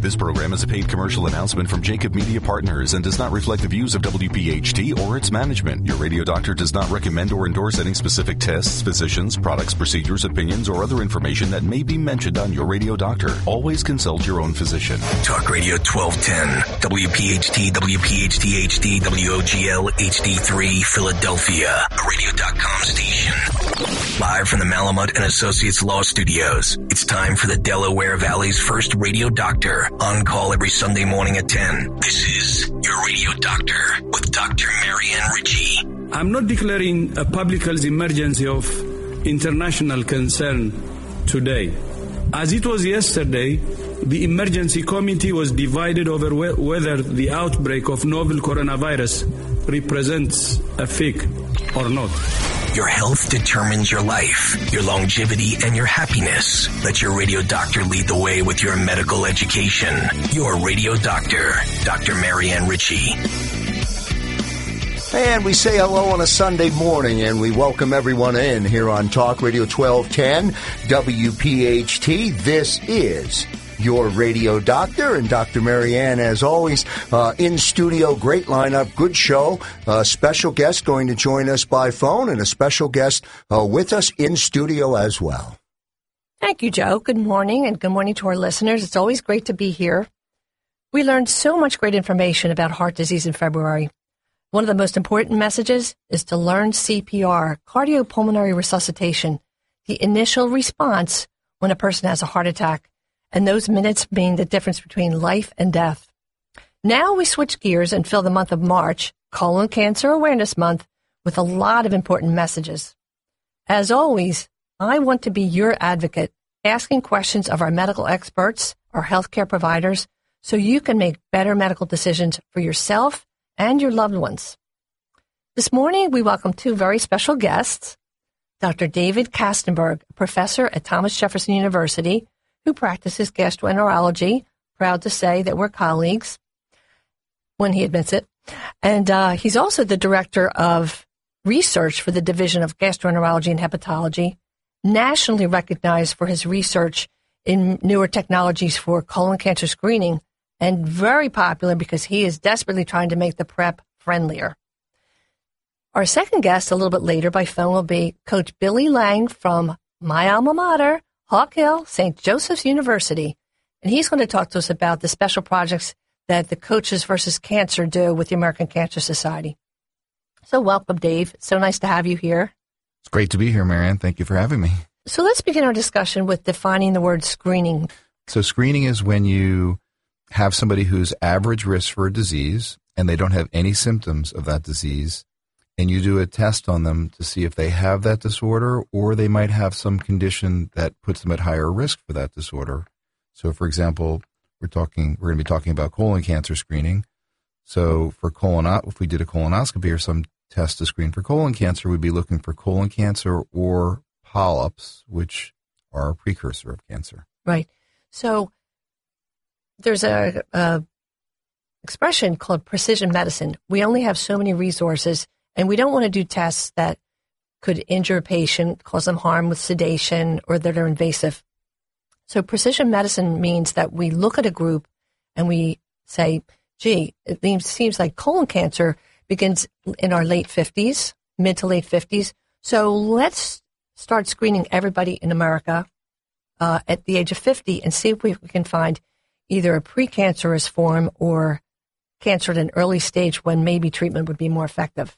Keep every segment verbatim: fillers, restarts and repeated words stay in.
This program is a paid commercial announcement from Jacob Media Partners and does not reflect the views of W P H T or its management. Your radio doctor does not recommend or endorse any specific tests, physicians, products, procedures, opinions, or other information that may be mentioned on your radio doctor. Always consult your own physician. Talk Radio twelve ten, W P H T, W P H T H D, W O G L H D three, Philadelphia, a radio dot com station. Live from the Malamut and Associates Law Studios, it's time for the Delaware Valley's first radio doctor, on call every Sunday morning at ten. This is Your Radio Doctor with Doctor Marianne Ritchie. I'm not declaring a public health emergency of international concern today. As it was yesterday, the emergency committee was divided over wh- whether the outbreak of novel coronavirus represents a fake or not. Your health determines your life, your longevity, and your happiness. Let your radio doctor lead the way with your medical education. Your radio doctor, Doctor Marianne Ritchie. And we say hello on a Sunday morning, and we welcome everyone in here on Talk Radio twelve ten W P H T. This is Your Radio Doctor, and Doctor Marianne, as always, uh, in studio. Great lineup, good show. Uh, special guest going to join us by phone, and a special guest uh, with us in studio as well. Thank you, Joe. Good morning, and good morning to our listeners. It's always great to be here. We learned so much great information about heart disease in February. One of the most important messages is to learn C P R, cardiopulmonary resuscitation, the initial response when a person has a heart attack, and those minutes mean the difference between life and death. Now we switch gears and fill the month of March, Colon Cancer Awareness Month, with a lot of important messages. As always, I want to be your advocate, asking questions of our medical experts, our healthcare providers, so you can make better medical decisions for yourself and your loved ones. This morning, we welcome two very special guests, Doctor David Kastenberg, professor at Thomas Jefferson University, who practices gastroenterology, proud to say that we're colleagues, when he admits it. And uh, he's also the director of research for the Division of Gastroenterology and Hepatology, nationally recognized for his research in newer technologies for colon cancer screening, and very popular because he is desperately trying to make the PrEP friendlier. Our second guest a little bit later by phone will be Coach Billy Lange from my alma mater, Hawk Hill, Saint Joseph's University. And he's going to talk to us about the special projects that the Coaches Versus Cancer do with the American Cancer Society. So welcome, Dave. So nice to have you here. It's great to be here, Marianne. Thank you for having me. So let's begin our discussion with defining the word screening. So screening is when you have somebody who's average risk for a disease and they don't have any symptoms of that disease, and you do a test on them to see if they have that disorder or they might have some condition that puts them at higher risk for that disorder. So for example, we're talking, we're going to be talking about colon cancer screening. So for colon, if we did a colonoscopy or some test to screen for colon cancer, we'd be looking for colon cancer or polyps, which are a precursor of cancer. Right. So there's a, a expression called precision medicine. We only have so many resources, and we don't want to do tests that could injure a patient, cause them harm with sedation, or that are invasive. So precision medicine means that we look at a group and we say, gee, it seems like colon cancer begins in our late fifties, mid to late fifties. So let's start screening everybody in America uh, at the age of fifty and see if we can find either a precancerous form or cancer at an early stage when maybe treatment would be more effective.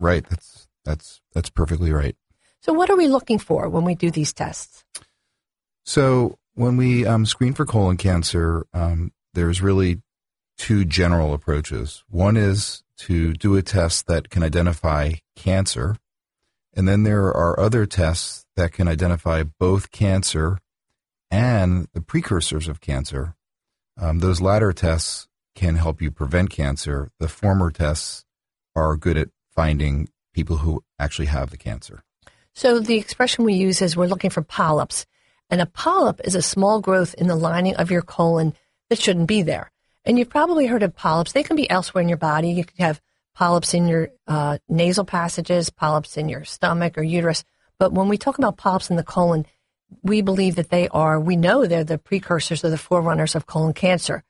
Right. That's that's that's perfectly right. So what are we looking for when we do these tests? So when we um, screen for colon cancer, um, there's really two general approaches. One is to do a test that can identify cancer, and then there are other tests that can identify both cancer and the precursors of cancer. Um, those latter tests can help you prevent cancer. The former tests are good at finding people who actually have the cancer. So the expression we use is we're looking for polyps. And a polyp is a small growth in the lining of your colon that shouldn't be there. And you've probably heard of polyps. They can be elsewhere in your body. You could have polyps in your uh, nasal passages, polyps in your stomach or uterus. But when we talk about polyps in the colon, we believe that they are, we know they're the precursors or the forerunners of colon cancer.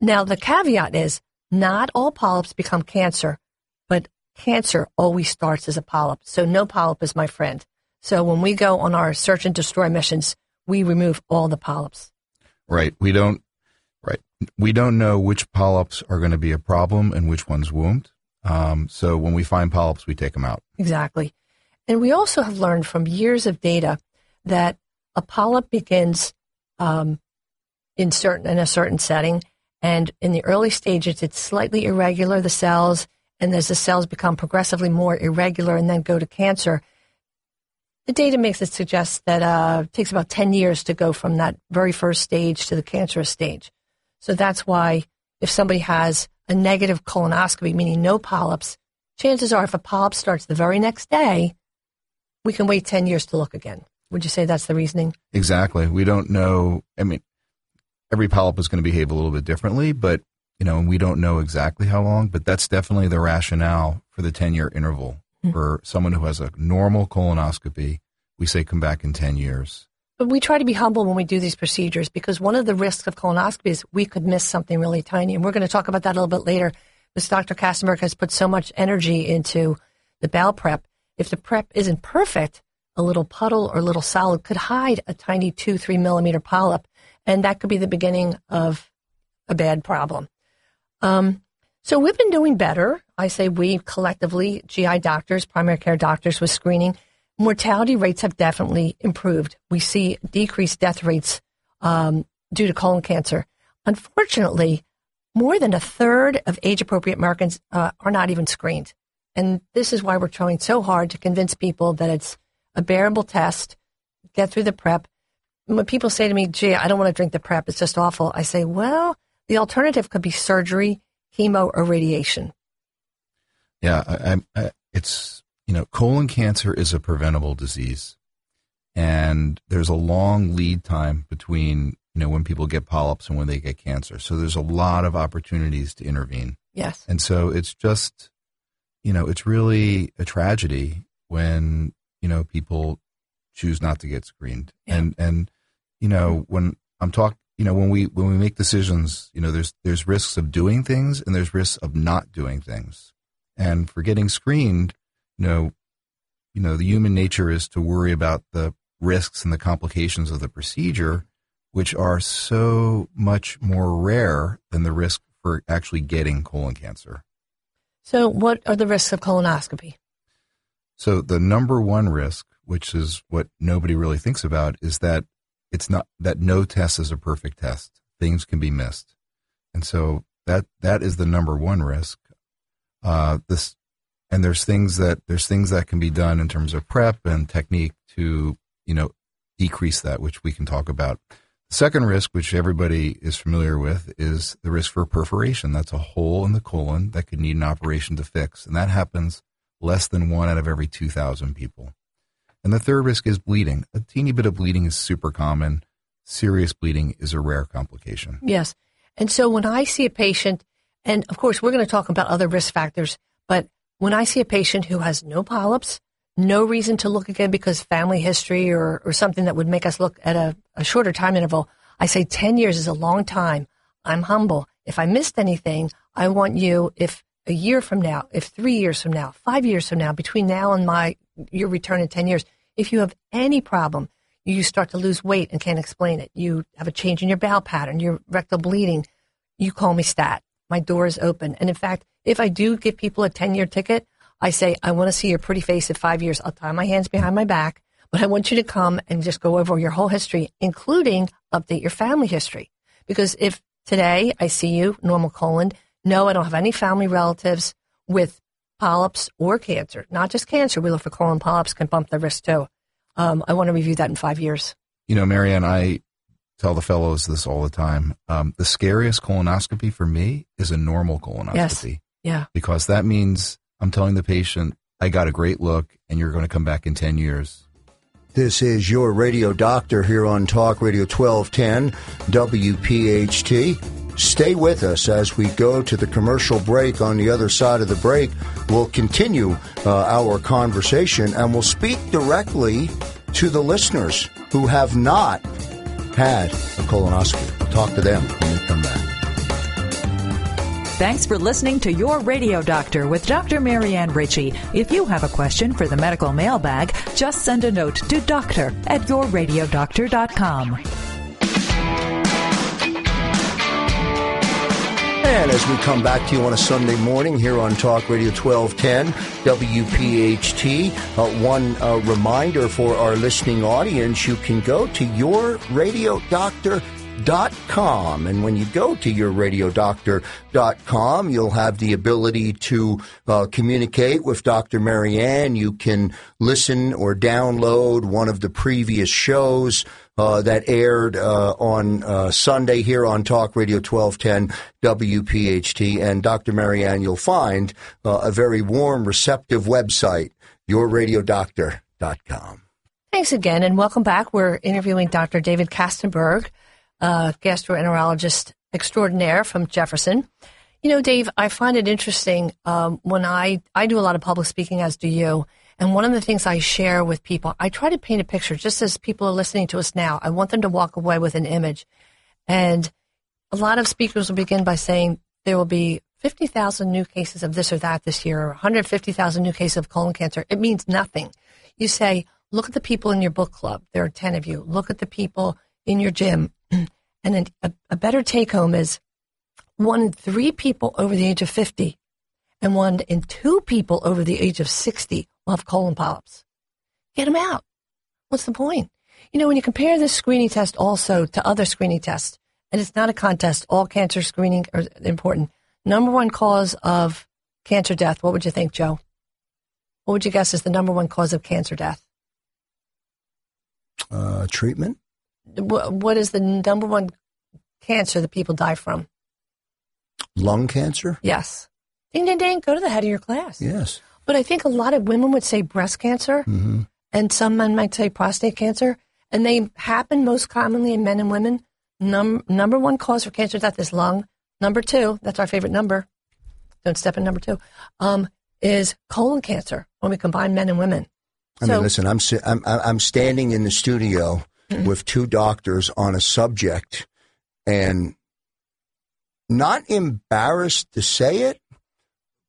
Now, the caveat is not all polyps become cancer, but cancer always starts as a polyp. So no polyp is my friend. So when we go on our search and destroy missions, we remove all the polyps. Right. We don't, right. We don't know which polyps are going to be a problem and which ones won't. Um, so when we find polyps, we take them out. Exactly. And we also have learned from years of data that a polyp begins um, in certain in a certain setting, and in the early stages, it's slightly irregular, the cells, and as the cells become progressively more irregular and then go to cancer, the data makes it suggest that uh, it takes about ten years to go from that very first stage to the cancerous stage. So that's why if somebody has a negative colonoscopy, meaning no polyps, chances are if a polyp starts the very next day, we can wait ten years to look again. Would you say that's the reasoning? Exactly. We don't know. I mean, every polyp is going to behave a little bit differently, but, you know, and we don't know exactly how long, but that's definitely the rationale for the ten-year interval. Mm-hmm. For someone who has a normal colonoscopy, we say come back in ten years. But we try to be humble when we do these procedures, because one of the risks of colonoscopy is we could miss something really tiny. And we're going to talk about that a little bit later, because Doctor Kastenberg has put so much energy into the bowel prep. If the prep isn't perfect, a little puddle or a little solid could hide a tiny two, three millimeter polyp. And that could be the beginning of a bad problem. Um, so we've been doing better. I say we collectively, G I doctors, primary care doctors, with screening. Mortality rates have definitely improved. We see decreased death rates um, due to colon cancer. Unfortunately, more than a third of age-appropriate Americans uh, are not even screened. And this is why we're trying so hard to convince people that it's a bearable test, get through the prep. And when people say to me, gee, I don't want to drink the prep, it's just awful, I say, well, the alternative could be surgery, chemo, or radiation. Yeah, I, I, it's... You know, colon cancer is a preventable disease, and there's a long lead time between, you know, when people get polyps and when they get cancer. So there's a lot of opportunities to intervene. Yes. And so it's just, you know, it's really a tragedy when, you know, people choose not to get screened. Yeah. And, and, you know, when I'm talking, you know, when we, when we make decisions, you know, there's, there's risks of doing things and there's risks of not doing things. And for getting screened, You know, you know, the human nature is to worry about the risks and the complications of the procedure, which are so much more rare than the risk for actually getting colon cancer. So what are the risks of colonoscopy? So the number one risk, which is what nobody really thinks about, is that it's not that no test is a perfect test. Things can be missed. And so that that is the number one risk. Uh, this And there's things that there's things that can be done in terms of prep and technique to, you know, decrease that, which we can talk about. The second risk, which everybody is familiar with, is the risk for perforation. That's a hole in the colon that could need an operation to fix. And that happens less than one out of every two thousand people. And the third risk is bleeding. A teeny bit of bleeding is super common. Serious bleeding is a rare complication. Yes. And so when I see a patient, and of course, we're going to talk about other risk factors, but when I see a patient who has no polyps, no reason to look again because family history or, or something that would make us look at a, a shorter time interval, I say ten years is a long time. I'm humble. If I missed anything, I want you, if a year from now, if three years from now, five years from now, between now and my your return in ten years, if you have any problem, you start to lose weight and can't explain it, you have a change in your bowel pattern, your rectal bleeding, you call me stat. My door is open. And in fact, if I do give people a ten-year ticket, I say, I want to see your pretty face in five years. I'll tie my hands behind my back, but I want you to come and just go over your whole history, including update your family history. Because if today I see you, normal colon, no, I don't have any family relatives with polyps or cancer, not just cancer. We look for colon polyps, can bump the risk too. Um, I want to review that in five years. You know, Marianne, I tell the fellows this all the time. Um, the scariest colonoscopy for me is a normal colonoscopy. Yes. Yeah. Because that means I'm telling the patient, I got a great look and you're going to come back in ten years. This is your radio doctor here on Talk Radio twelve ten W P H T. Stay with us as we go to the commercial break. On the other side of the break, we'll continue uh, our conversation, and we'll speak directly to the listeners who have not had a colonoscopy. We'll talk to them when we come back. Thanks for listening to Your Radio Doctor with Doctor Marianne Ritchie. If you have a question for the medical mailbag, just send a note to doctor at your radio doctor dot com. And as we come back to you on a Sunday morning here on Talk Radio twelve ten W P H T, uh, one uh, reminder for our listening audience, you can go to your radio doctor dot com. Dot com. And when you go to your radio doctor dot com, you'll have the ability to uh, communicate with Doctor Marianne. You can listen or download one of the previous shows uh, that aired uh, on uh, Sunday here on Talk Radio twelve ten W P H T. And Doctor Marianne, you'll find uh, a very warm, receptive website, your radio doctor dot com. Thanks again, and welcome back. We're interviewing Doctor David Kastenberg, Uh, gastroenterologist extraordinaire from Jefferson. You know, Dave, I find it interesting um, when I, I do a lot of public speaking, as do you, and one of the things I share with people, I try to paint a picture just as people are listening to us now. I want them to walk away with an image. And a lot of speakers will begin by saying there will be fifty thousand new cases of this or that this year, or one hundred fifty thousand new cases of colon cancer. It means nothing. You say, look at the people in your book club. There are ten of you. Look at the people in your gym. And then a, a better take-home is one in three people over the age of fifty and one in two people over the age of sixty will have colon polyps. Get them out. What's the point? You know, when you compare this screening test also to other screening tests, and it's not a contest, all cancer screening is important. Number one cause of cancer death, what would you think, Joe? What would you guess is the number one cause of cancer death? Uh, treatment? What is the number one cancer that people die from? Lung cancer? Yes. Ding, ding, ding. Go to the head of your class. Yes. But I think a lot of women would say breast cancer, mm-hmm. and some men might say prostate cancer, and they happen most commonly in men and women. Num- number one cause for cancer death is lung. Number two, that's our favorite number. Don't step in number two, um, is colon cancer when we combine men and women. I so, mean, listen, I'm, I'm, I'm standing in the studio with two doctors on a subject and not embarrassed to say it,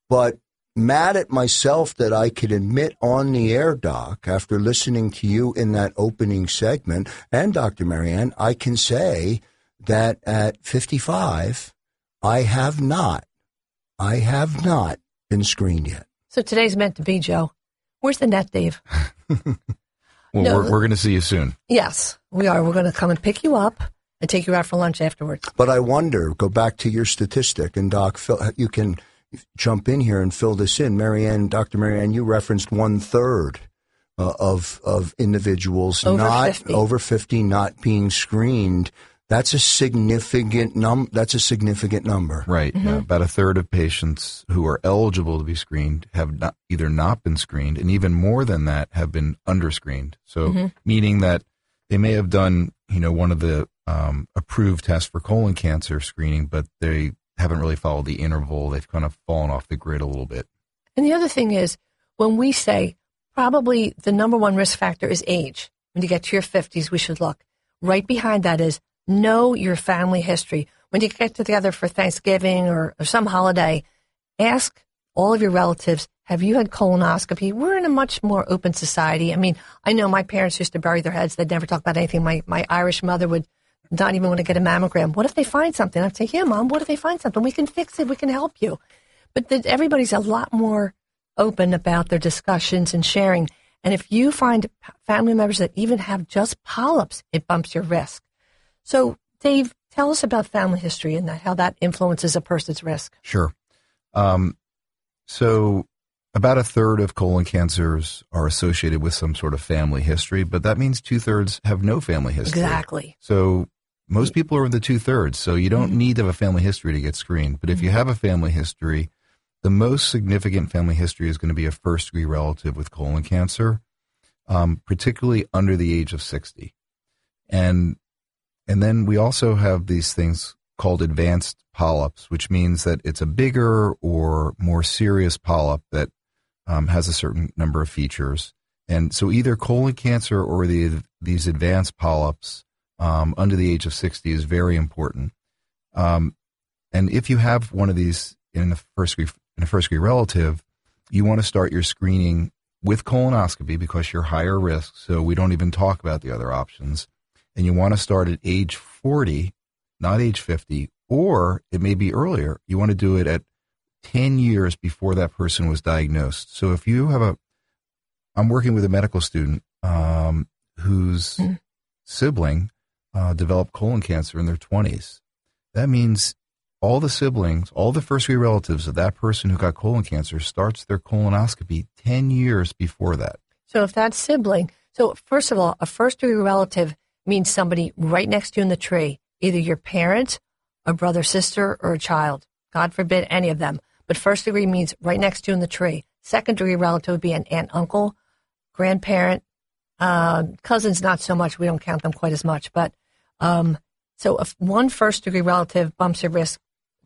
but mad at myself that I could admit on the air, Doc, after listening to you in that opening segment, and Doctor Marianne, I can say that at fifty-five, I have not, I have not been screened yet. So today's meant to be, Joe. Where's the net, Dave? Well, no. We're, we're going to see you soon. Yes, we are. We're going to come and pick you up and take you out for lunch afterwards. But I wonder, go back to your statistic, and Doc, fill, you can jump in here and fill this in. Marianne, Doctor Marianne, you referenced one-third uh, of of individuals over not fifty. Over fifty not being screened. That's a significant num. That's a significant number, right? Mm-hmm. Yeah, about a third of patients who are eligible to be screened have not, either not been screened, and even more than that have been underscreened. So, mm-hmm. meaning that they may have done, you know, one of the um, approved tests for colon cancer screening, but they haven't really followed the interval. They've kind of fallen off the grid a little bit. And the other thing is, when we say probably the number one risk factor is age. When you get to your fifties, we should look. Right behind that is know your family history. When you get together for Thanksgiving or, or some holiday, ask all of your relatives, have you had colonoscopy? We're in a much more open society. I mean, I know my parents used to bury their heads. They'd never talk about anything. My my Irish mother would not even want to get a mammogram. What if they find something? I'd say, yeah, Mom, what if they find something? We can fix it. We can help you. But the, everybody's a lot more open about their discussions and sharing. And if you find family members that even have just polyps, it bumps your risk. So, Dave, tell us about family history and that, how that influences a person's risk. Sure. Um, so about a third of colon cancers are associated with some sort of family history, but that means two-thirds have no family history. Exactly. So most people are in the two-thirds, so you don't mm-hmm. need to have a family history to get screened. But if mm-hmm. you have a family history, the most significant family history is going to be a first-degree relative with colon cancer, um, particularly under the age of sixty. And And then we also have these things called advanced polyps, which means that it's a bigger or more serious polyp that um, has a certain number of features. And so either colon cancer or the these advanced polyps um, under the age of sixty is very important. Um, and if you have one of these in a first degree, in a first degree relative, you want to start your screening with colonoscopy because you're higher risk. So we don't even talk about the other options. And you want to start at age forty, not age fifty, or it may be earlier. You want to do it at ten years before that person was diagnosed. So if you have a, I'm working with a medical student um, whose mm. sibling uh, developed colon cancer in their twenties. That means all the siblings, all the first degree relatives of that person who got colon cancer starts their colonoscopy ten years before that. So if that sibling, so first of all, a first degree relative means somebody right next to you in the tree, either your parents, a brother, sister, or a child. God forbid any of them. But first degree means right next to you in the tree. Second degree relative would be an aunt, uncle, grandparent, uh, cousins, not so much. We don't count them quite as much. But um, so if one first degree relative bumps your risk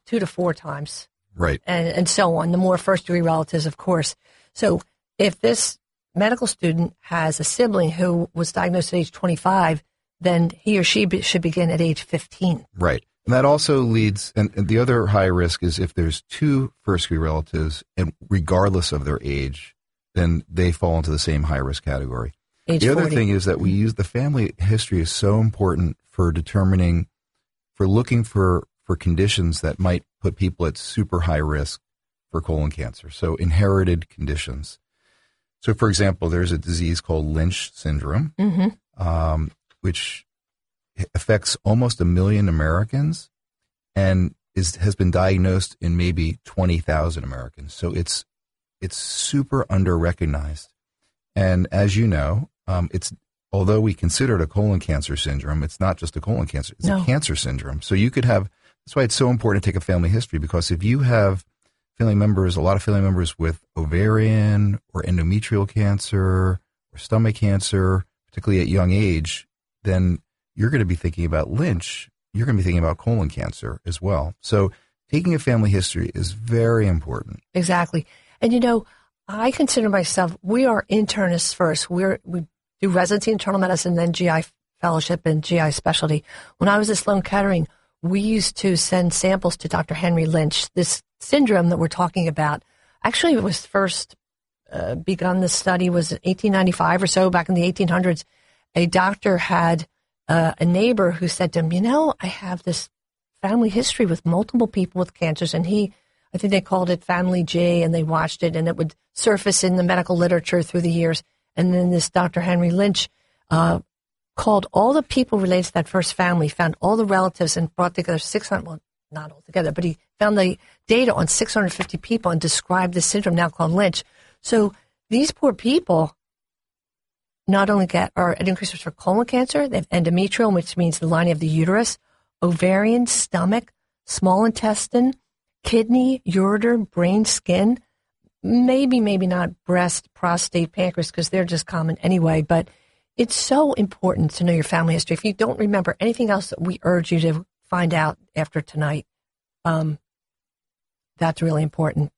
two to four times. Right. And, and so on. The more first degree relatives, of course. So if this medical student has a sibling who was diagnosed at age twenty-five, then he or she be, should begin at age fifteen. Right. And that also leads, and the other high risk is if there's two first degree relatives, and regardless of their age, then they fall into the same high risk category. Age the other forty. Thing is that we use the family history is so important for determining, for looking for, for conditions that might put people at super high risk for colon cancer. So inherited conditions. So for example, there's a disease called Lynch syndrome, mm-hmm. um, which affects almost a million Americans and is has been diagnosed in maybe twenty thousand Americans. So it's it's super under-recognized. And as you know, um, it's although we consider it a colon cancer syndrome, it's not just a colon cancer, it's no. a cancer syndrome. So you could have, that's why it's so important to take a family history, because if you have family members, a lot of family members with ovarian or endometrial cancer or stomach cancer, particularly at young age, then you're going to be thinking about Lynch, you're going to be thinking about colon cancer as well. So taking a family history is very important. Exactly. And, you know, I consider myself, we are internists first. We're, we do residency internal medicine, then G I fellowship and G I specialty. When I was at Sloan Kettering, we used to send samples to Doctor Henry Lynch. This syndrome that we're talking about, actually it was first uh, begun, the study was in eighteen ninety-five or so, back in the eighteen hundreds. A doctor had Uh, a neighbor who said to him, you know, I have this family history with multiple people with cancers. And he, I think they called it Family J, and they watched it, and it would surface in the medical literature through the years. And then this Doctor Henry Lynch uh, called all the people related to that first family, found all the relatives, and brought together six hundred, well, not all together, but he found the data on six hundred fifty people and described the syndrome now called Lynch. So these poor people not only get are at increased risk for colon cancer, they have endometrial, which means the lining of the uterus, ovarian, stomach, small intestine, kidney, ureter, brain, skin, maybe, maybe not breast, prostate, pancreas, because they're just common anyway. But it's so important to know your family history. If you don't remember anything else, we urge you to find out after tonight. Um, that's really important.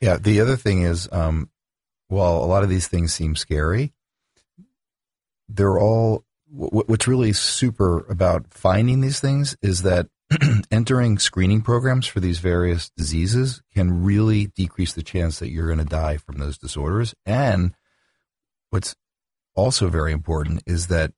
Yeah, the other thing is, um, while a lot of these things seem scary, they're all, what's really super about finding these things is that entering screening programs for these various diseases can really decrease the chance that you're going to die from those disorders. And what's also very important is that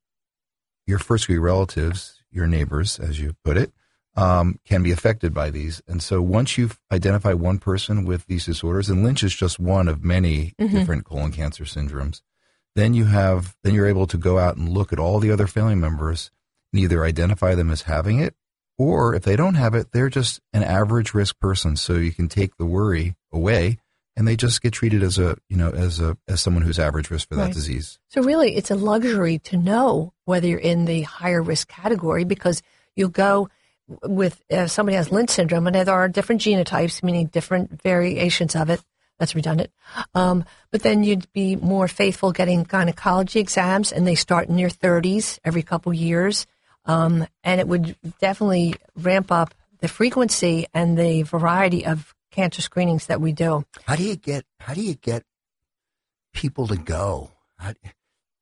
your first degree relatives, your neighbors, as you put it, um, can be affected by these. And so once you identify one person with these disorders, and Lynch is just one of many mm-hmm. different colon cancer syndromes, Then you have, then you're able to go out and look at all the other family members and either identify them as having it, or if they don't have it, they're just an average risk person. So you can take the worry away, and they just get treated as a, you know, as a as someone who's average risk for that right. disease. So really, it's a luxury to know whether you're in the higher risk category, because you'll go with uh, somebody has Lynch syndrome, and there are different genotypes, meaning different variations of it. That's redundant. Um, but then you'd be more faithful getting gynecology exams, and they start in your thirties every couple years. Um, and it would definitely ramp up the frequency and the variety of cancer screenings that we do. How do you get, how do you get people to go? How,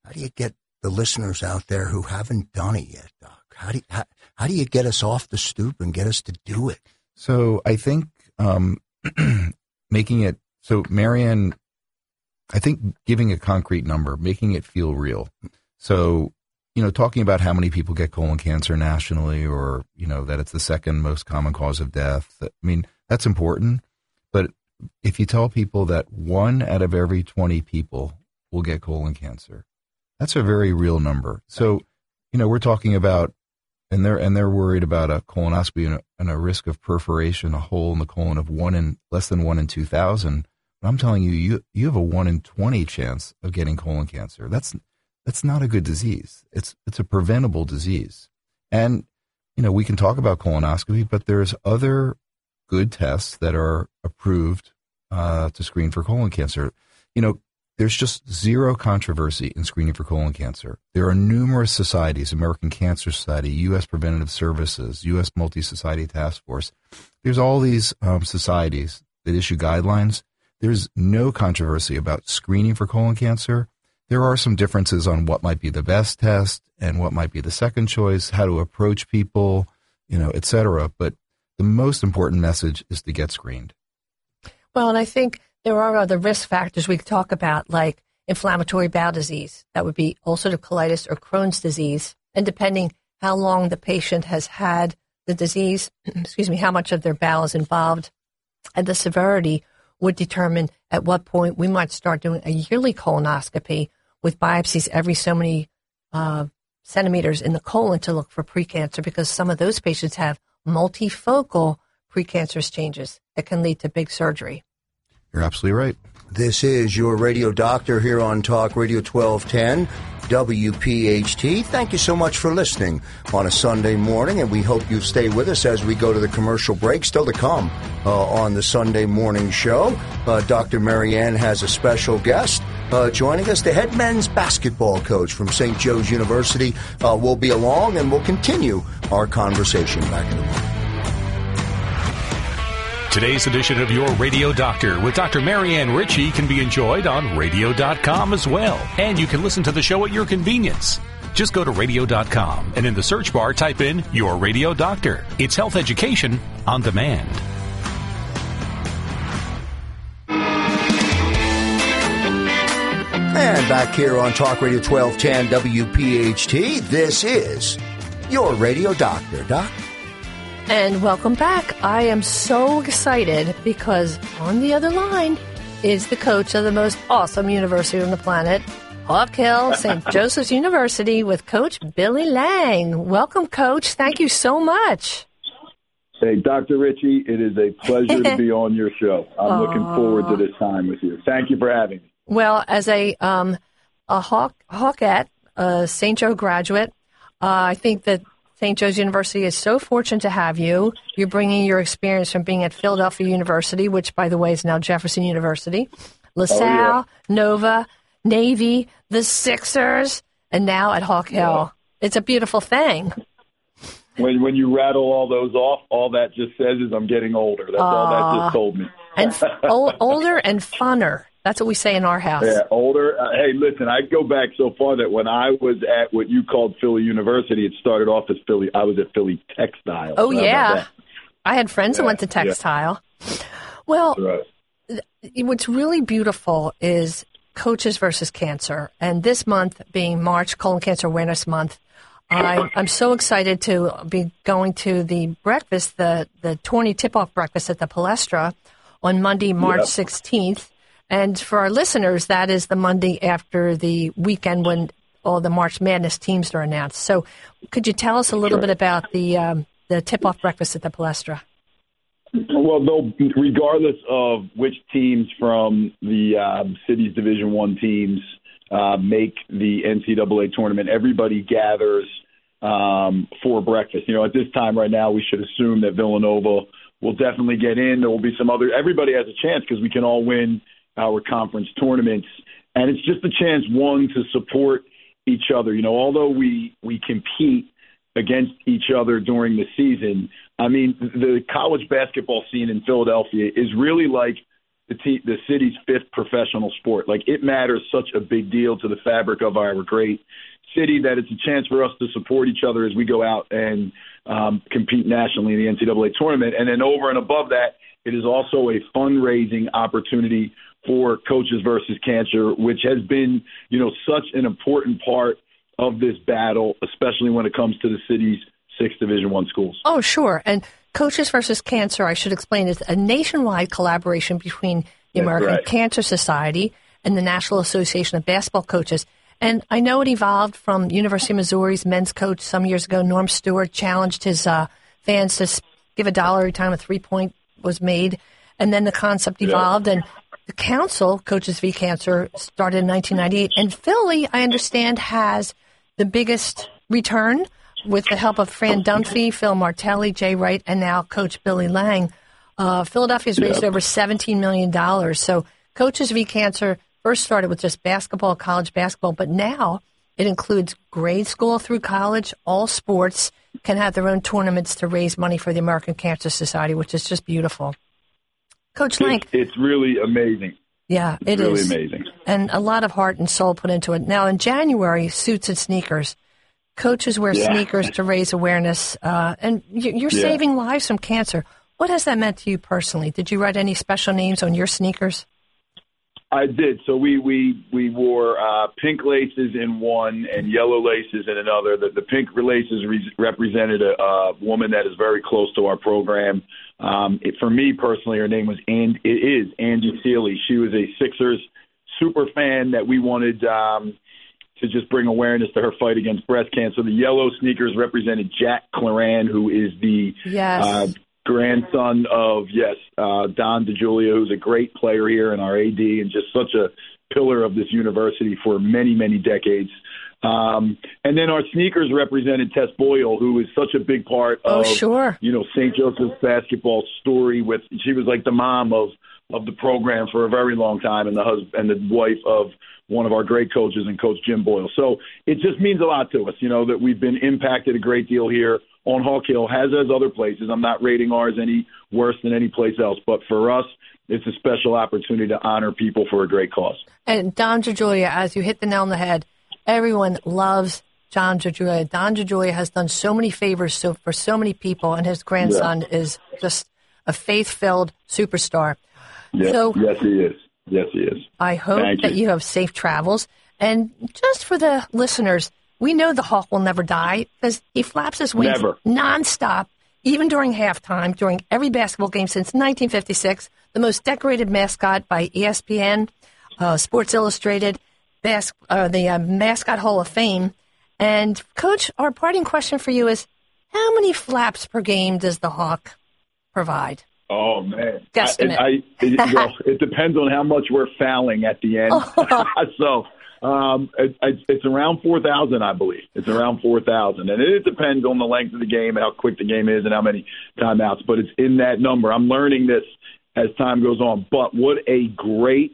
how do you get the listeners out there who haven't done it yet, Doc? How do you, how, how do you get us off the stoop and get us to do it? So I think um, making it so, Marianne, I think giving a concrete number, making it feel real. So, you know, talking about how many people get colon cancer nationally, or, you know, that it's the second most common cause of death. I mean, that's important. But if you tell people that one out of every twenty people will get colon cancer, that's a very real number. So, you know, we're talking about, and they're, and they're worried about a colonoscopy and a, and a risk of perforation, a hole in the colon of one in less than one in two thousand. But I'm telling you, you, you have a one in twenty chance of getting colon cancer. That's, That's not a good disease. It's it's a preventable disease. And, you know, we can talk about colonoscopy, but there's other good tests that are approved uh, to screen for colon cancer. You know, there's just zero controversy in screening for colon cancer. There are numerous societies, American Cancer Society, U S Preventive Services, U S Multi-Society Task Force. There's all these um, societies that issue guidelines. There's no controversy about screening for colon cancer. There are some differences on what might be the best test and what might be the second choice, how to approach people, you know, et cetera. But the most important message is to get screened. Well, and I think there are other risk factors we could talk about, like inflammatory bowel disease. That would be ulcerative colitis or Crohn's disease. And depending how long the patient has had the disease, excuse me, how much of their bowel is involved, and the severity would determine at what point we might start doing a yearly colonoscopy with biopsies every so many uh, centimeters in the colon to look for precancer, because some of those patients have multifocal precancerous changes that can lead to big surgery. You're absolutely right. This is your radio doctor here on Talk Radio twelve ten W P H T. Thank you so much for listening on a Sunday morning, and we hope you stay with us as we go to the commercial break. Still to come uh, on the Sunday morning show, uh, Doctor Marianne has a special guest uh, joining us. The head men's basketball coach from Saint Joe's University uh, will be along, and we'll continue our conversation back in the morning. Today's edition of Your Radio Doctor with Doctor Marianne Ritchie can be enjoyed on radio dot com as well. And you can listen to the show at your convenience. Just go to radio dot com and in the search bar type in Your Radio Doctor. It's health education on demand. And back here on Talk Radio twelve ten W P H T, this is Your Radio Doctor. Doc? And welcome back. I am so excited because on the other line is the coach of the most awesome university on the planet, Hawk Hill, Saint Joseph's University, with Coach Billy Lange. Welcome, Coach. Thank you so much. Hey, Doctor Ritchie, it is a pleasure to be on your show. I'm looking forward to this time with you. Thank you for having me. Well, as a um, a Hawk, Hawkette, a Saint Joe graduate, uh, I think that Saint Joe's University is so fortunate to have you. You're bringing your experience from being at Philadelphia University, which, by the way, is now Jefferson University, LaSalle, oh, yeah. Nova, Navy, the Sixers, and now at Hawk Hill. Yeah. It's a beautiful thing. When when you rattle all those off, all that just says is I'm getting older. That's uh, all that just told me. And f- older and funner. That's what we say in our house. Yeah, older. Uh, hey, listen, I go back so far that when I was at what you called Philly University, it started off as Philly. I was at Philly Textile. Oh, yeah. I had friends yeah, who went to Textile. Yeah. Well, right. th- what's really beautiful is coaches versus cancer. And this month being March, Colon Cancer Awareness Month, I, I'm so excited to be going to the breakfast, the, the tourney tip-off breakfast at the Palestra on Monday, March yeah. sixteenth. And for our listeners, that is the Monday after the weekend when all the March Madness teams are announced. So could you tell us a little sure. bit about the um, the tip-off breakfast at the Palestra? Well, they'll, regardless of which teams from the um, city's Division I teams uh, make the N C double A tournament, everybody gathers um, for breakfast. You know, at this time right now, we should assume that Villanova will definitely get in. There will be some other – everybody has a chance because we can all win – our conference tournaments, and it's just a chance, one, to support each other. You know, although we, we compete against each other during the season, I mean, the college basketball scene in Philadelphia is really like the, te- the city's fifth professional sport. Like, it matters such a big deal to the fabric of our great city that it's a chance for us to support each other as we go out and um, compete nationally in the N C double A tournament. And then over and above that, it is also a fundraising opportunity for Coaches Versus Cancer, which has been, you know, such an important part of this battle, especially when it comes to the city's six Division I schools. Oh, sure. And Coaches Versus Cancer, I should explain, is a nationwide collaboration between the That's American right. Cancer Society and the National Association of Basketball Coaches. And I know it evolved from University of Missouri's men's coach some years ago. Norm Stewart challenged his uh, fans to give a dollar every time a three-point was made. And then the concept evolved, yeah. and the council, Coaches v. Cancer, started in nineteen ninety-eight. And Philly, I understand, has the biggest return with the help of Fran Dunphy, Phil Martelli, Jay Wright, and now Coach Billy Lange. Uh, Philadelphia's raised yeah. over seventeen million dollars. So Coaches v. Cancer first started with just basketball, college basketball, but now it includes grade school through college. All sports can have their own tournaments to raise money for the American Cancer Society, which is just beautiful. Coach Lange. It's, it's really amazing. Yeah, it really is. Really amazing. And a lot of heart and soul put into it. Now, in January, Suits and Sneakers. Coaches wear yeah. sneakers to raise awareness, uh, and you're yeah. saving lives from cancer. What has that meant to you personally? Did you write any special names on your sneakers? I did. So we we, we wore uh, pink laces in one and yellow laces in another. The, the pink laces re- represented a, a woman that is very close to our program. Um, it, for me personally, her name was and it is Angie Seeley. She was a Sixers super fan that we wanted um, to just bring awareness to her fight against breast cancer. The yellow sneakers represented Jack Claran, who is the yes. uh, grandson of, yes, uh, Don DiJulia, who's a great player here in our A D and just such a pillar of this university for many, many decades. Um, and then our sneakers represented Tess Boyle, who is such a big part of, oh, sure. you know, Saint Joseph's basketball story. With she was like the mom of, of the program for a very long time, and the husband and the wife of one of our great coaches, and Coach Jim Boyle. So it just means a lot to us, you know, that we've been impacted a great deal here on Hawk Hill, as as other places. I'm not rating ours any worse than any place else, but for us, it's a special opportunity to honor people for a great cause. And Don DiJulia, as you hit the nail on the head, everyone loves Don DiJulia. Don DiJulia has done so many favors so, for so many people, and his grandson yeah. is just a faith-filled superstar. Yes, so, yes, he is. Yes, he is. I hope Thank that you. you have safe travels. And just for the listeners, we know the Hawk will never die because he flaps his wings never. nonstop, even during halftime, during every basketball game since nineteen fifty-six. The most decorated mascot by E S P N, uh, Sports Illustrated, bas- uh, the uh, Mascot Hall of Fame. And, Coach, our parting question for you is, how many flaps per game does the Hawk provide? Oh, man. I, I, it, well, it depends on how much we're fouling at the end. Oh. so... Um, it, it's around four thousand, I believe. It's around four thousand. And it depends on the length of the game and how quick the game is and how many timeouts. But it's in that number. I'm learning this as time goes on. But what a great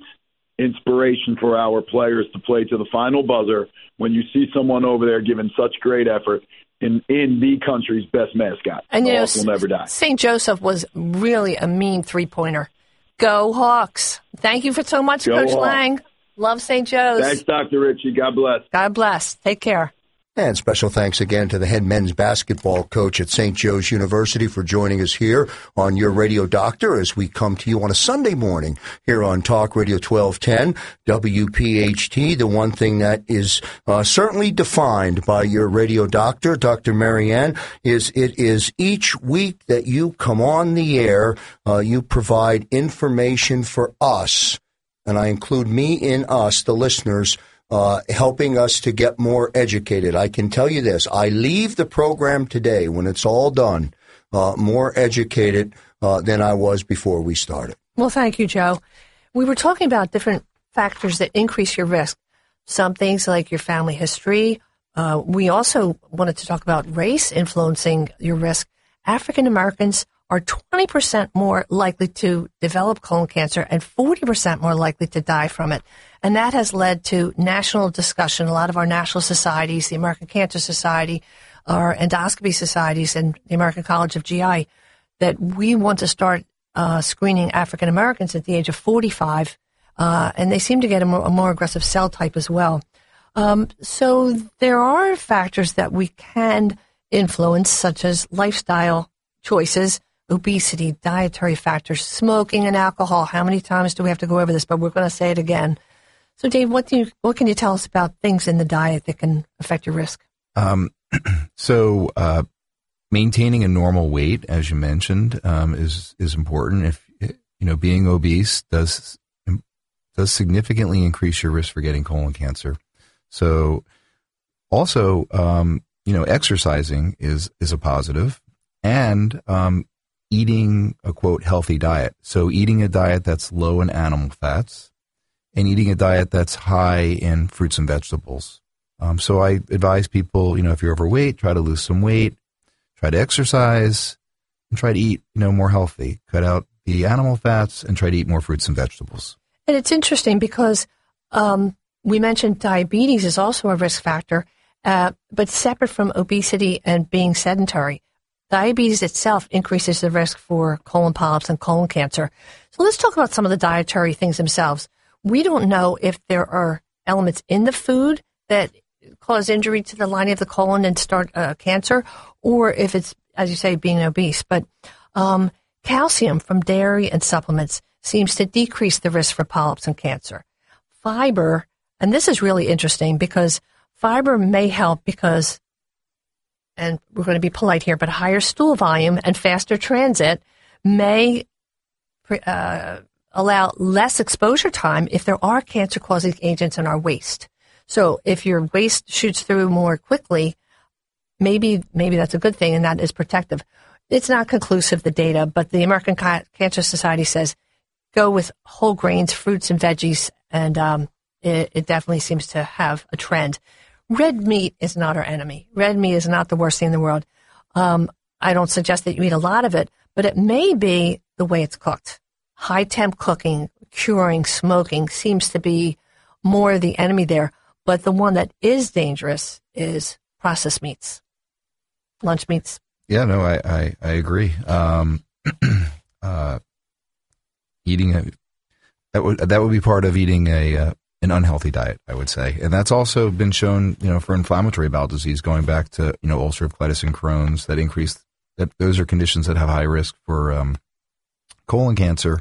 inspiration for our players to play to the final buzzer when you see someone over there giving such great effort in, in the country's best mascot. And, you know, will never die. Saint Joseph was really a mean three-pointer. Go Hawks. Thank you for so much, Go Coach Hawks. Lange. Love Saint Joe's. Thanks, Doctor Ritchie. God bless. God bless. Take care. And special thanks again to the head men's basketball coach at Saint Joe's University for joining us here on Your Radio Doctor as we come to you on a Sunday morning here on Talk Radio twelve ten, W P H T, the one thing that is uh, certainly defined by Your Radio Doctor, Doctor Marianne, is it is each week that you come on the air, uh, you provide information for us. And I include me in us, the listeners, uh, helping us to get more educated. I can tell you this. I leave the program today, when it's all done, uh, more educated uh, than I was before we started. Well, thank you, Joe. We were talking about different factors that increase your risk. Some things like your family history. Uh, we also wanted to talk about race influencing your risk. African Americans are twenty percent more likely to develop colon cancer and forty percent more likely to die from it. And that has led to national discussion. A lot of our national societies, the American Cancer Society, our endoscopy societies, and the American College of G I, that we want to start uh, screening African Americans at the age of forty-five, uh, and they seem to get a more, a more aggressive cell type as well. Um, so there are factors that we can influence, such as lifestyle choices, obesity, dietary factors, smoking and alcohol. How many times do we have to go over this? But we're going to say it again. So, Dave, what do you, what can you tell us about things in the diet that can affect your risk? Um, so uh, maintaining a normal weight, as you mentioned, um, is is important. If you know, being obese does does significantly increase your risk for getting colon cancer. So, also, um, you know, exercising is is a positive, and um, eating a quote healthy diet. So, eating a diet that's low in animal fats, and eating a diet that's high in fruits and vegetables. Um, so, I advise people, you know, if you're overweight, try to lose some weight, try to exercise, and try to eat, you know, more healthy. Cut out the animal fats and try to eat more fruits and vegetables. And it's interesting because, um, we mentioned diabetes is also a risk factor, uh, but separate from obesity and being sedentary. Diabetes itself increases the risk for colon polyps and colon cancer. So let's talk about some of the dietary things themselves. We don't know if there are elements in the food that cause injury to the lining of the colon and start uh, cancer, or if it's, as you say, being obese. But um, calcium from dairy and supplements seems to decrease the risk for polyps and cancer. Fiber. And this is really interesting because fiber may help because, and we're going to be polite here, but higher stool volume and faster transit may uh, allow less exposure time if there are cancer-causing agents in our waste. So if your waste shoots through more quickly, maybe maybe that's a good thing, and that is protective. It's not conclusive, the data, but the American Cancer Society says go with whole grains, fruits, and veggies, and um It, it definitely seems to have a trend. Red meat is not our enemy. Red meat is not the worst thing in the world. Um, I don't suggest that you eat a lot of it, but it may be the way it's cooked. High temp cooking, curing, smoking seems to be more the enemy there. But the one that is dangerous is processed meats, lunch meats. Yeah, no, I, I, I agree. Um, uh, eating a, that would, that would be part of eating a, uh, an unhealthy diet, I would say. And that's also been shown, you know, for inflammatory bowel disease, going back to, you know, ulcerative colitis and Crohn's, that increase, that those are conditions that have high risk for um, colon cancer.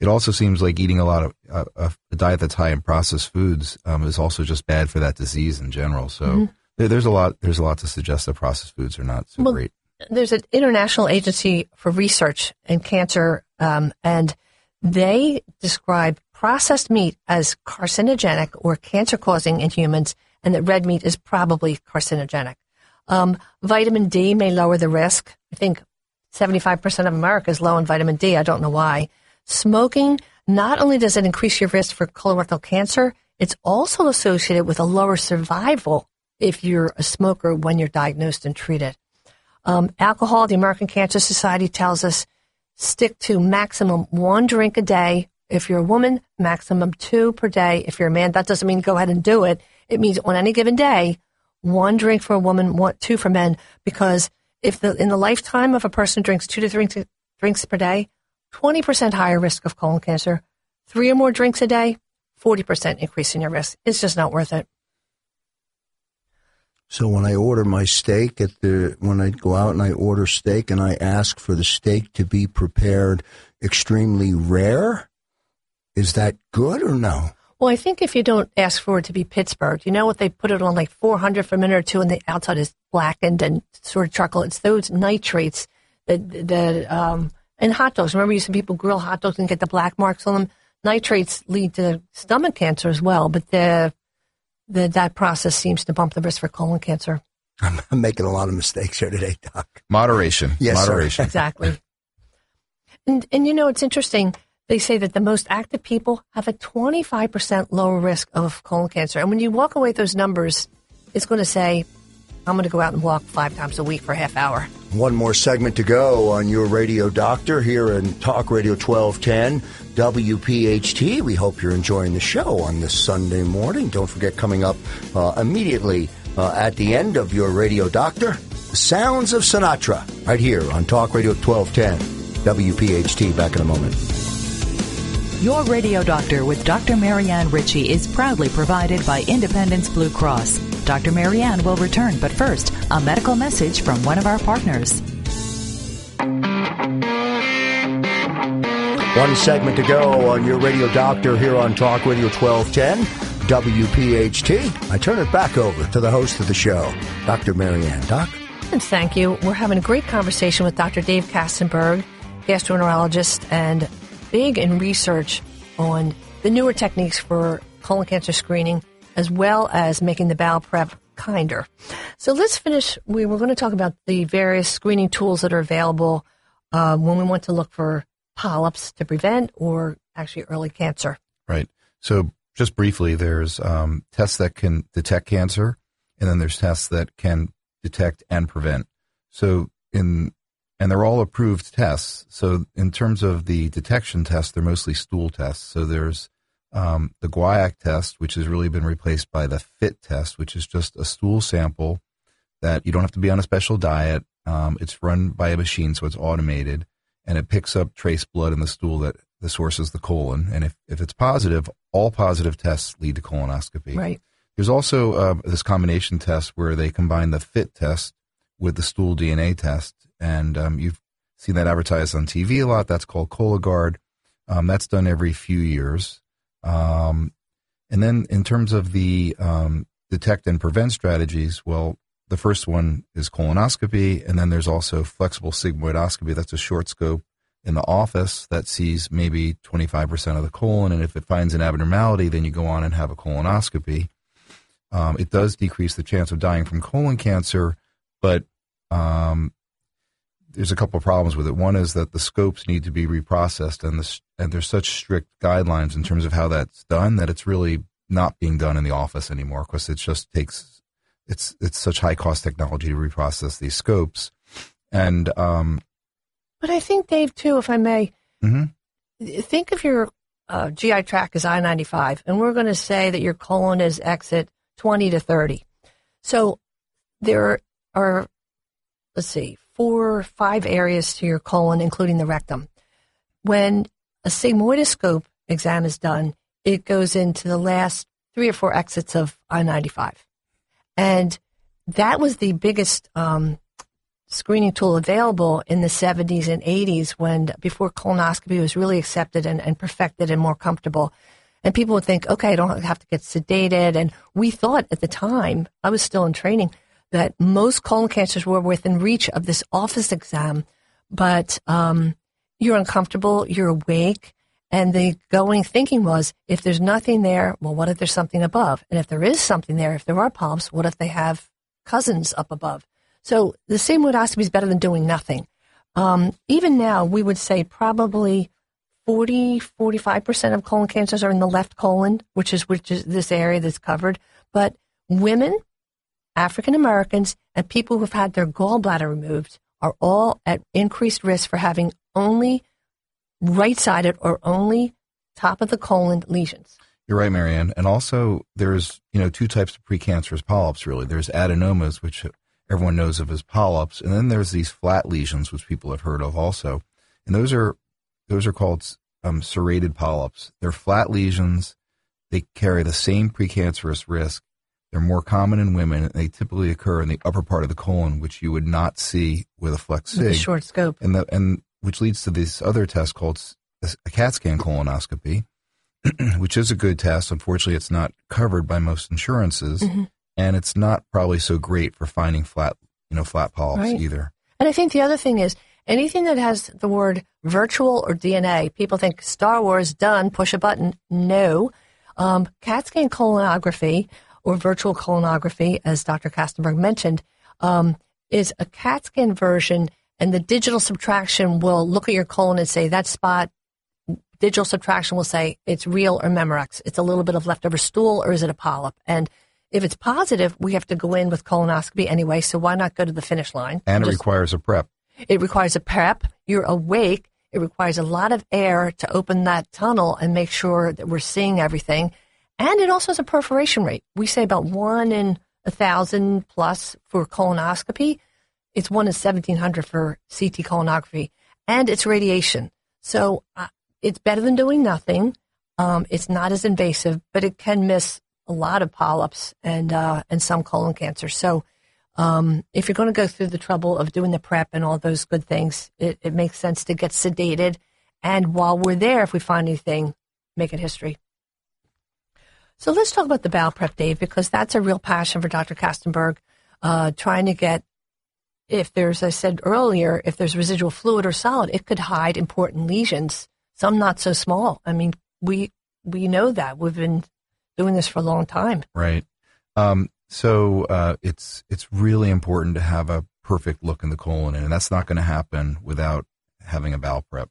It also seems like eating a lot of uh, a, a diet that's high in processed foods um, is also just bad for that disease in general. So mm-hmm. there, there's a lot, there's a lot to suggest that processed foods are not so well, great. There's an international agency for research in cancer, um, and they describe processed meat as carcinogenic or cancer-causing in humans, and that red meat is probably carcinogenic. Um, vitamin D may lower the risk. I think seventy-five percent of America is low in vitamin D. I don't know why. Smoking, not only does it increase your risk for colorectal cancer, it's also associated with a lower survival if you're a smoker when you're diagnosed and treated. Um, alcohol, the American Cancer Society tells us, stick to maximum one drink a day. If you're a woman, maximum two per day. If you're a man, that doesn't mean go ahead and do it. It means on any given day, one drink for a woman, one, two for men. Because if the in the lifetime of a person drinks two to three drinks per day, twenty percent higher risk of colon cancer. Three or more drinks a day, forty percent increase in your risk. It's just not worth it. So when I order my steak at the, when I go out and I order steak and I ask for the steak to be prepared extremely rare, is that good or no? Well, I think if you don't ask for it to be Pittsburgh, you know what, they put it on like four hundred for a minute or two, and the outside is blackened and sort of chocolate. It's those nitrates that, that um, and hot dogs. Remember, you see people grill hot dogs and get the black marks on them. Nitrates lead to stomach cancer as well, but the, the that process seems to bump the risk for colon cancer. I'm making a lot of mistakes here today, Doc. Moderation. Yes, moderation. Sir. Exactly. And and you know, it's interesting. They say that the most active people have a twenty-five percent lower risk of colon cancer. And when you walk away with those numbers, it's going to say, I'm going to go out and walk five times a week for a half hour. One more segment to go on Your Radio Doctor here in Talk Radio twelve ten W P H T. We hope you're enjoying the show on this Sunday morning. Don't forget, coming up uh, immediately uh, at the end of Your Radio Doctor, the sounds of Sinatra right here on Talk Radio twelve ten. W P H T. Back in a moment. Your Radio Doctor with Doctor Marianne Ritchie is proudly provided by Independence Blue Cross. Doctor Marianne will return, but first, a medical message from one of our partners. One segment to go on Your Radio Doctor here on Talk Radio twelve ten, W P H T. I turn it back over to the host of the show, Doctor Marianne. Doc? And thank you. We're having a great conversation with Doctor Dave Kastenberg, gastroenterologist and big in research on the newer techniques for colon cancer screening, as well as making the bowel prep kinder. So let's finish. We were going to talk about the various screening tools that are available uh, when we want to look for polyps to prevent or actually early cancer. Right. So just briefly, there's um, tests that can detect cancer, and then there's tests that can detect and prevent. So in and they're all approved tests. So in terms of the detection tests, they're mostly stool tests. So there's um, the G W I A C test, which has really been replaced by the FIT test, which is just a stool sample that you don't have to be on a special diet. Um, it's run by a machine, so it's automated. And it picks up trace blood in the stool that the source is the colon. And if, if it's positive, all positive tests lead to colonoscopy. Right. There's also uh, this combination test where they combine the FIT test with the stool D N A test. And um, you've seen that advertised on T V a lot. That's called Cologuard. Um, that's done every few years. Um, and then in terms of the um, detect and prevent strategies, well, the first one is colonoscopy, and then there's also flexible sigmoidoscopy. That's a short scope in the office that sees maybe twenty-five percent of the colon, and if it finds an abnormality, then you go on and have a colonoscopy. Um, it does decrease the chance of dying from colon cancer, but um, there's a couple of problems with it. One is that the scopes need to be reprocessed, and, the, and there's such strict guidelines in terms of how that's done that it's really not being done in the office anymore because it just takes... It's it's such high-cost technology to reprocess these scopes. and um, But I think, Dave, too, if I may, mm-hmm. think of your uh, G I tract as I ninety-five, and we're going to say that your colon is exit twenty to thirty. So there are, let's see, four or five areas to your colon, including the rectum. When a sigmoidoscope exam is done, it goes into the last three or four exits of I ninety-five. And that was the biggest um, screening tool available in the seventies and eighties when before colonoscopy was really accepted and, and perfected and more comfortable. And people would think, okay, I don't have to get sedated. And we thought at the time, I was still in training, that most colon cancers were within reach of this office exam. But um, you're uncomfortable, you're awake. And the going thinking was, if there's nothing there, well, what if there's something above? And if there is something there, if there are polyps, what if they have cousins up above? So the sigmoidoscopy is better than doing nothing. Um, even now, we would say probably forty, forty-five percent of colon cancers are in the left colon, which is which is this area that's covered. But women, African Americans, and people who've had their gallbladder removed are all at increased risk for having only right-sided or only top of the colon lesions. You're right, Marianne. And also there's, you know, two types of precancerous polyps, really. There's adenomas, which everyone knows of as polyps. And then there's these flat lesions, which people have heard of also. And those are, those are called um, serrated polyps. They're flat lesions. They carry the same precancerous risk. They're more common in women, and they typically occur in the upper part of the colon, which you would not see with a flex sig. With a short scope. And the, and, which leads to this other test called a CAT scan colonoscopy, which is a good test. Unfortunately, it's not covered by most insurances, mm-hmm. and it's not probably so great for finding flat, you know, flat polyps right. either. And I think the other thing is anything that has the word virtual or D N A, people think Star Wars, done, push a button. No. Um, CAT scan colonography or virtual colonography, as Doctor Kastenberg mentioned, um, is a CAT scan version. And the digital subtraction will look at your colon and say, that spot, digital subtraction will say, it's real or Memorex. It's a little bit of leftover stool, or is it a polyp? And if it's positive, we have to go in with colonoscopy anyway, so why not go to the finish line? And it Just, requires a prep. It requires a prep. You're awake. It requires a lot of air to open that tunnel and make sure that we're seeing everything. And it also has a perforation rate. We say about one in a thousand plus for colonoscopy. It's one in seventeen hundred for C T colonography. and it's radiation. So uh, it's better than doing nothing. Um, it's not as invasive, but it can miss a lot of polyps and uh, and some colon cancer. So um, if you're going to go through the trouble of doing the prep and all those good things, it, it makes sense to get sedated. And while we're there, if we find anything, make it history. So let's talk about the bowel prep, Dave, because that's a real passion for Doctor Kastenberg, uh, trying to get, if there's, I said earlier, if there's residual fluid or solid, it could hide important lesions, some not so small. I mean, we we know that. We've been doing this for a long time. Right. Um, so uh, it's it's really important to have a perfect look in the colon, and that's not going to happen without having a bowel prep.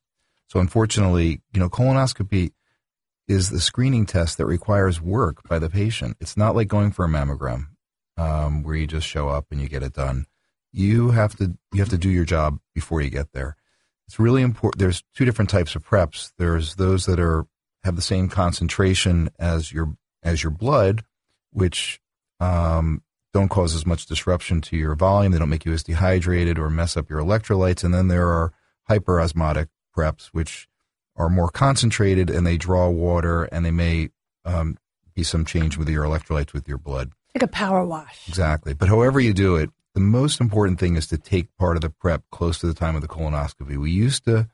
So unfortunately, you know, colonoscopy is the screening test that requires work by the patient. It's not like going for a mammogram, um, where you just show up and you get it done. You have to, you have to do your job before you get there. It's really important. There's two different types of preps. There's those that are, have the same concentration as your, as your blood, which, um, don't cause as much disruption to your volume. They don't make you as dehydrated or mess up your electrolytes. And then there are hyperosmotic preps, which are more concentrated and they draw water, and they may um, be some change with your electrolytes, with your blood. Like a power wash. Exactly. But however you do it, the most important thing is to take part of the prep close to the time of the colonoscopy. We used to,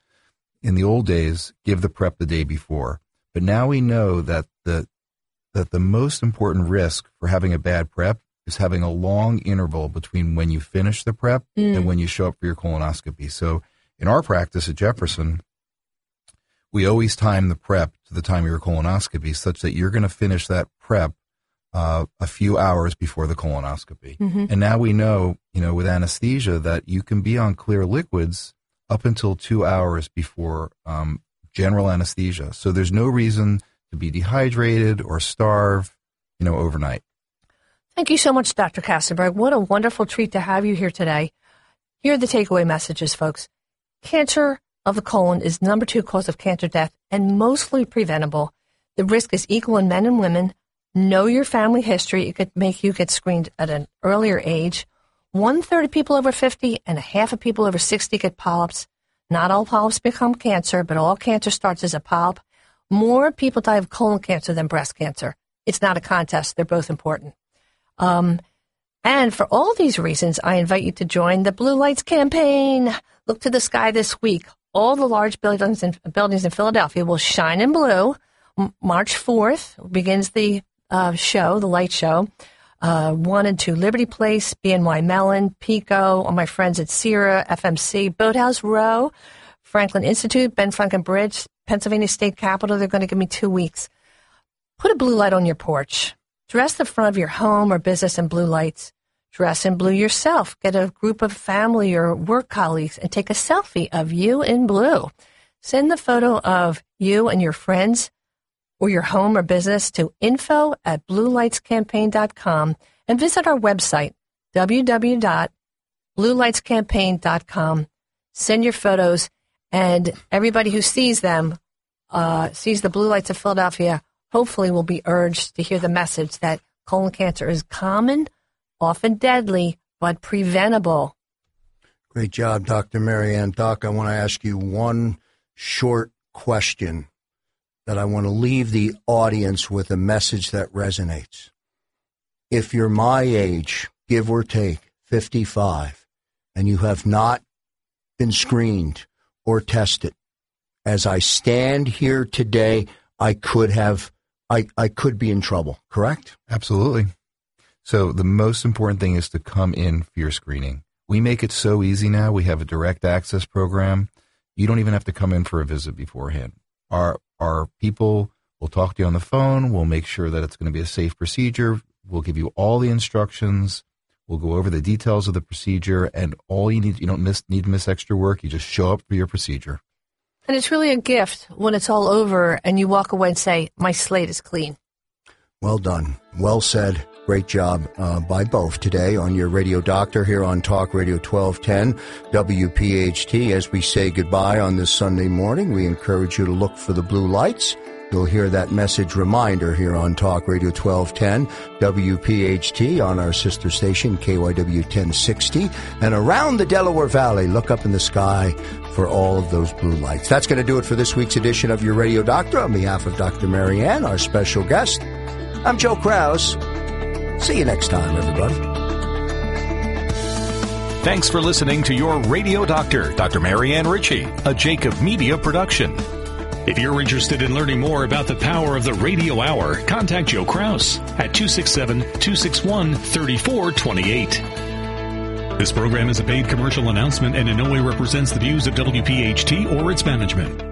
in the old days, give the prep the day before. But now we know that the that the most important risk for having a bad prep is having a long interval between when you finish the prep mm. and when you show up for your colonoscopy. So in our practice at Jefferson, we always time the prep to the time of your colonoscopy such that you're going to finish that prep uh, a few hours before the colonoscopy. Mm-hmm. And now we know, you know, with anesthesia that you can be on clear liquids up until two hours before um, general anesthesia. So there's no reason to be dehydrated or starve, you know, overnight. Thank you so much, Doctor Kastenberg. What a wonderful treat to have you here today. Here are the takeaway messages, folks. Cancer of the colon is number two cause of cancer death and mostly preventable. The risk is equal in men and women. Know your family history. It could make you get screened at an earlier age. One third of people over fifty and a half of people over sixty get polyps. Not all polyps become cancer, but all cancer starts as a polyp. More people die of colon cancer than breast cancer. It's not a contest. They're both important. Um, And for all these reasons, I invite you to join the Blue Lights Campaign. Look to the sky this week. All the large buildings in, buildings in Philadelphia will shine in blue. M- March fourth begins the uh, show, the light show. Uh, one and two Liberty Place, B N Y Mellon, Pico, all my friends at Sierra, F M C, Boathouse Row, Franklin Institute, Ben Franklin Bridge, Pennsylvania State Capitol. They're going to give me two weeks. Put a blue light on your porch. Dress the front of your home or business in blue lights. Dress in blue yourself. Get a group of family or work colleagues and take a selfie of you in blue. Send the photo of you and your friends or your home or business to info at blue lights campaign dot com and visit our website, w w w dot blue lights campaign dot com. Send your photos, and everybody who sees them, uh, sees the blue lights of Philadelphia, hopefully will be urged to hear the message that colon cancer is common, often deadly, but preventable. Great job, Doctor Marianne. Doc, I want to ask you one short question that I want to leave the audience with a message that resonates. If you're my age, give or take, fifty-five, and you have not been screened or tested, as I stand here today, I could have I, I could be in trouble, correct? Absolutely. So the most important thing is to come in for your screening. We make it so easy now. We have a direct access program. You don't even have to come in for a visit beforehand. Our our people will talk to you on the phone. We'll make sure that it's going to be a safe procedure. We'll give you all the instructions. We'll go over the details of the procedure, and all you need, you don't miss, need to miss extra work. You just show up for your procedure. And it's really a gift when it's all over and you walk away and say, my slate is clean. Well done. Well said. Great job uh, by both today on your Radio Doctor here on Talk Radio twelve ten W P H T. As we say goodbye on this Sunday morning, we encourage you to look for the blue lights You'll hear that message reminder here on Talk Radio twelve ten, W P H T, on our sister station, K Y W ten sixty. And around the Delaware Valley, look up in the sky for all of those blue lights. That's going to do it for this week's edition of Your Radio Doctor. On behalf of Doctor Marianne, our special guest, I'm Joe Krause. See you next time, everybody. Thanks for listening to Your Radio Doctor, Doctor Marianne Ritchie, a Jacob Media production. If you're interested in learning more about the power of the radio hour, contact Joe Krause at two six seven, two six one, three four two eight. This program is a paid commercial announcement and in no way represents the views of W P H T or its management.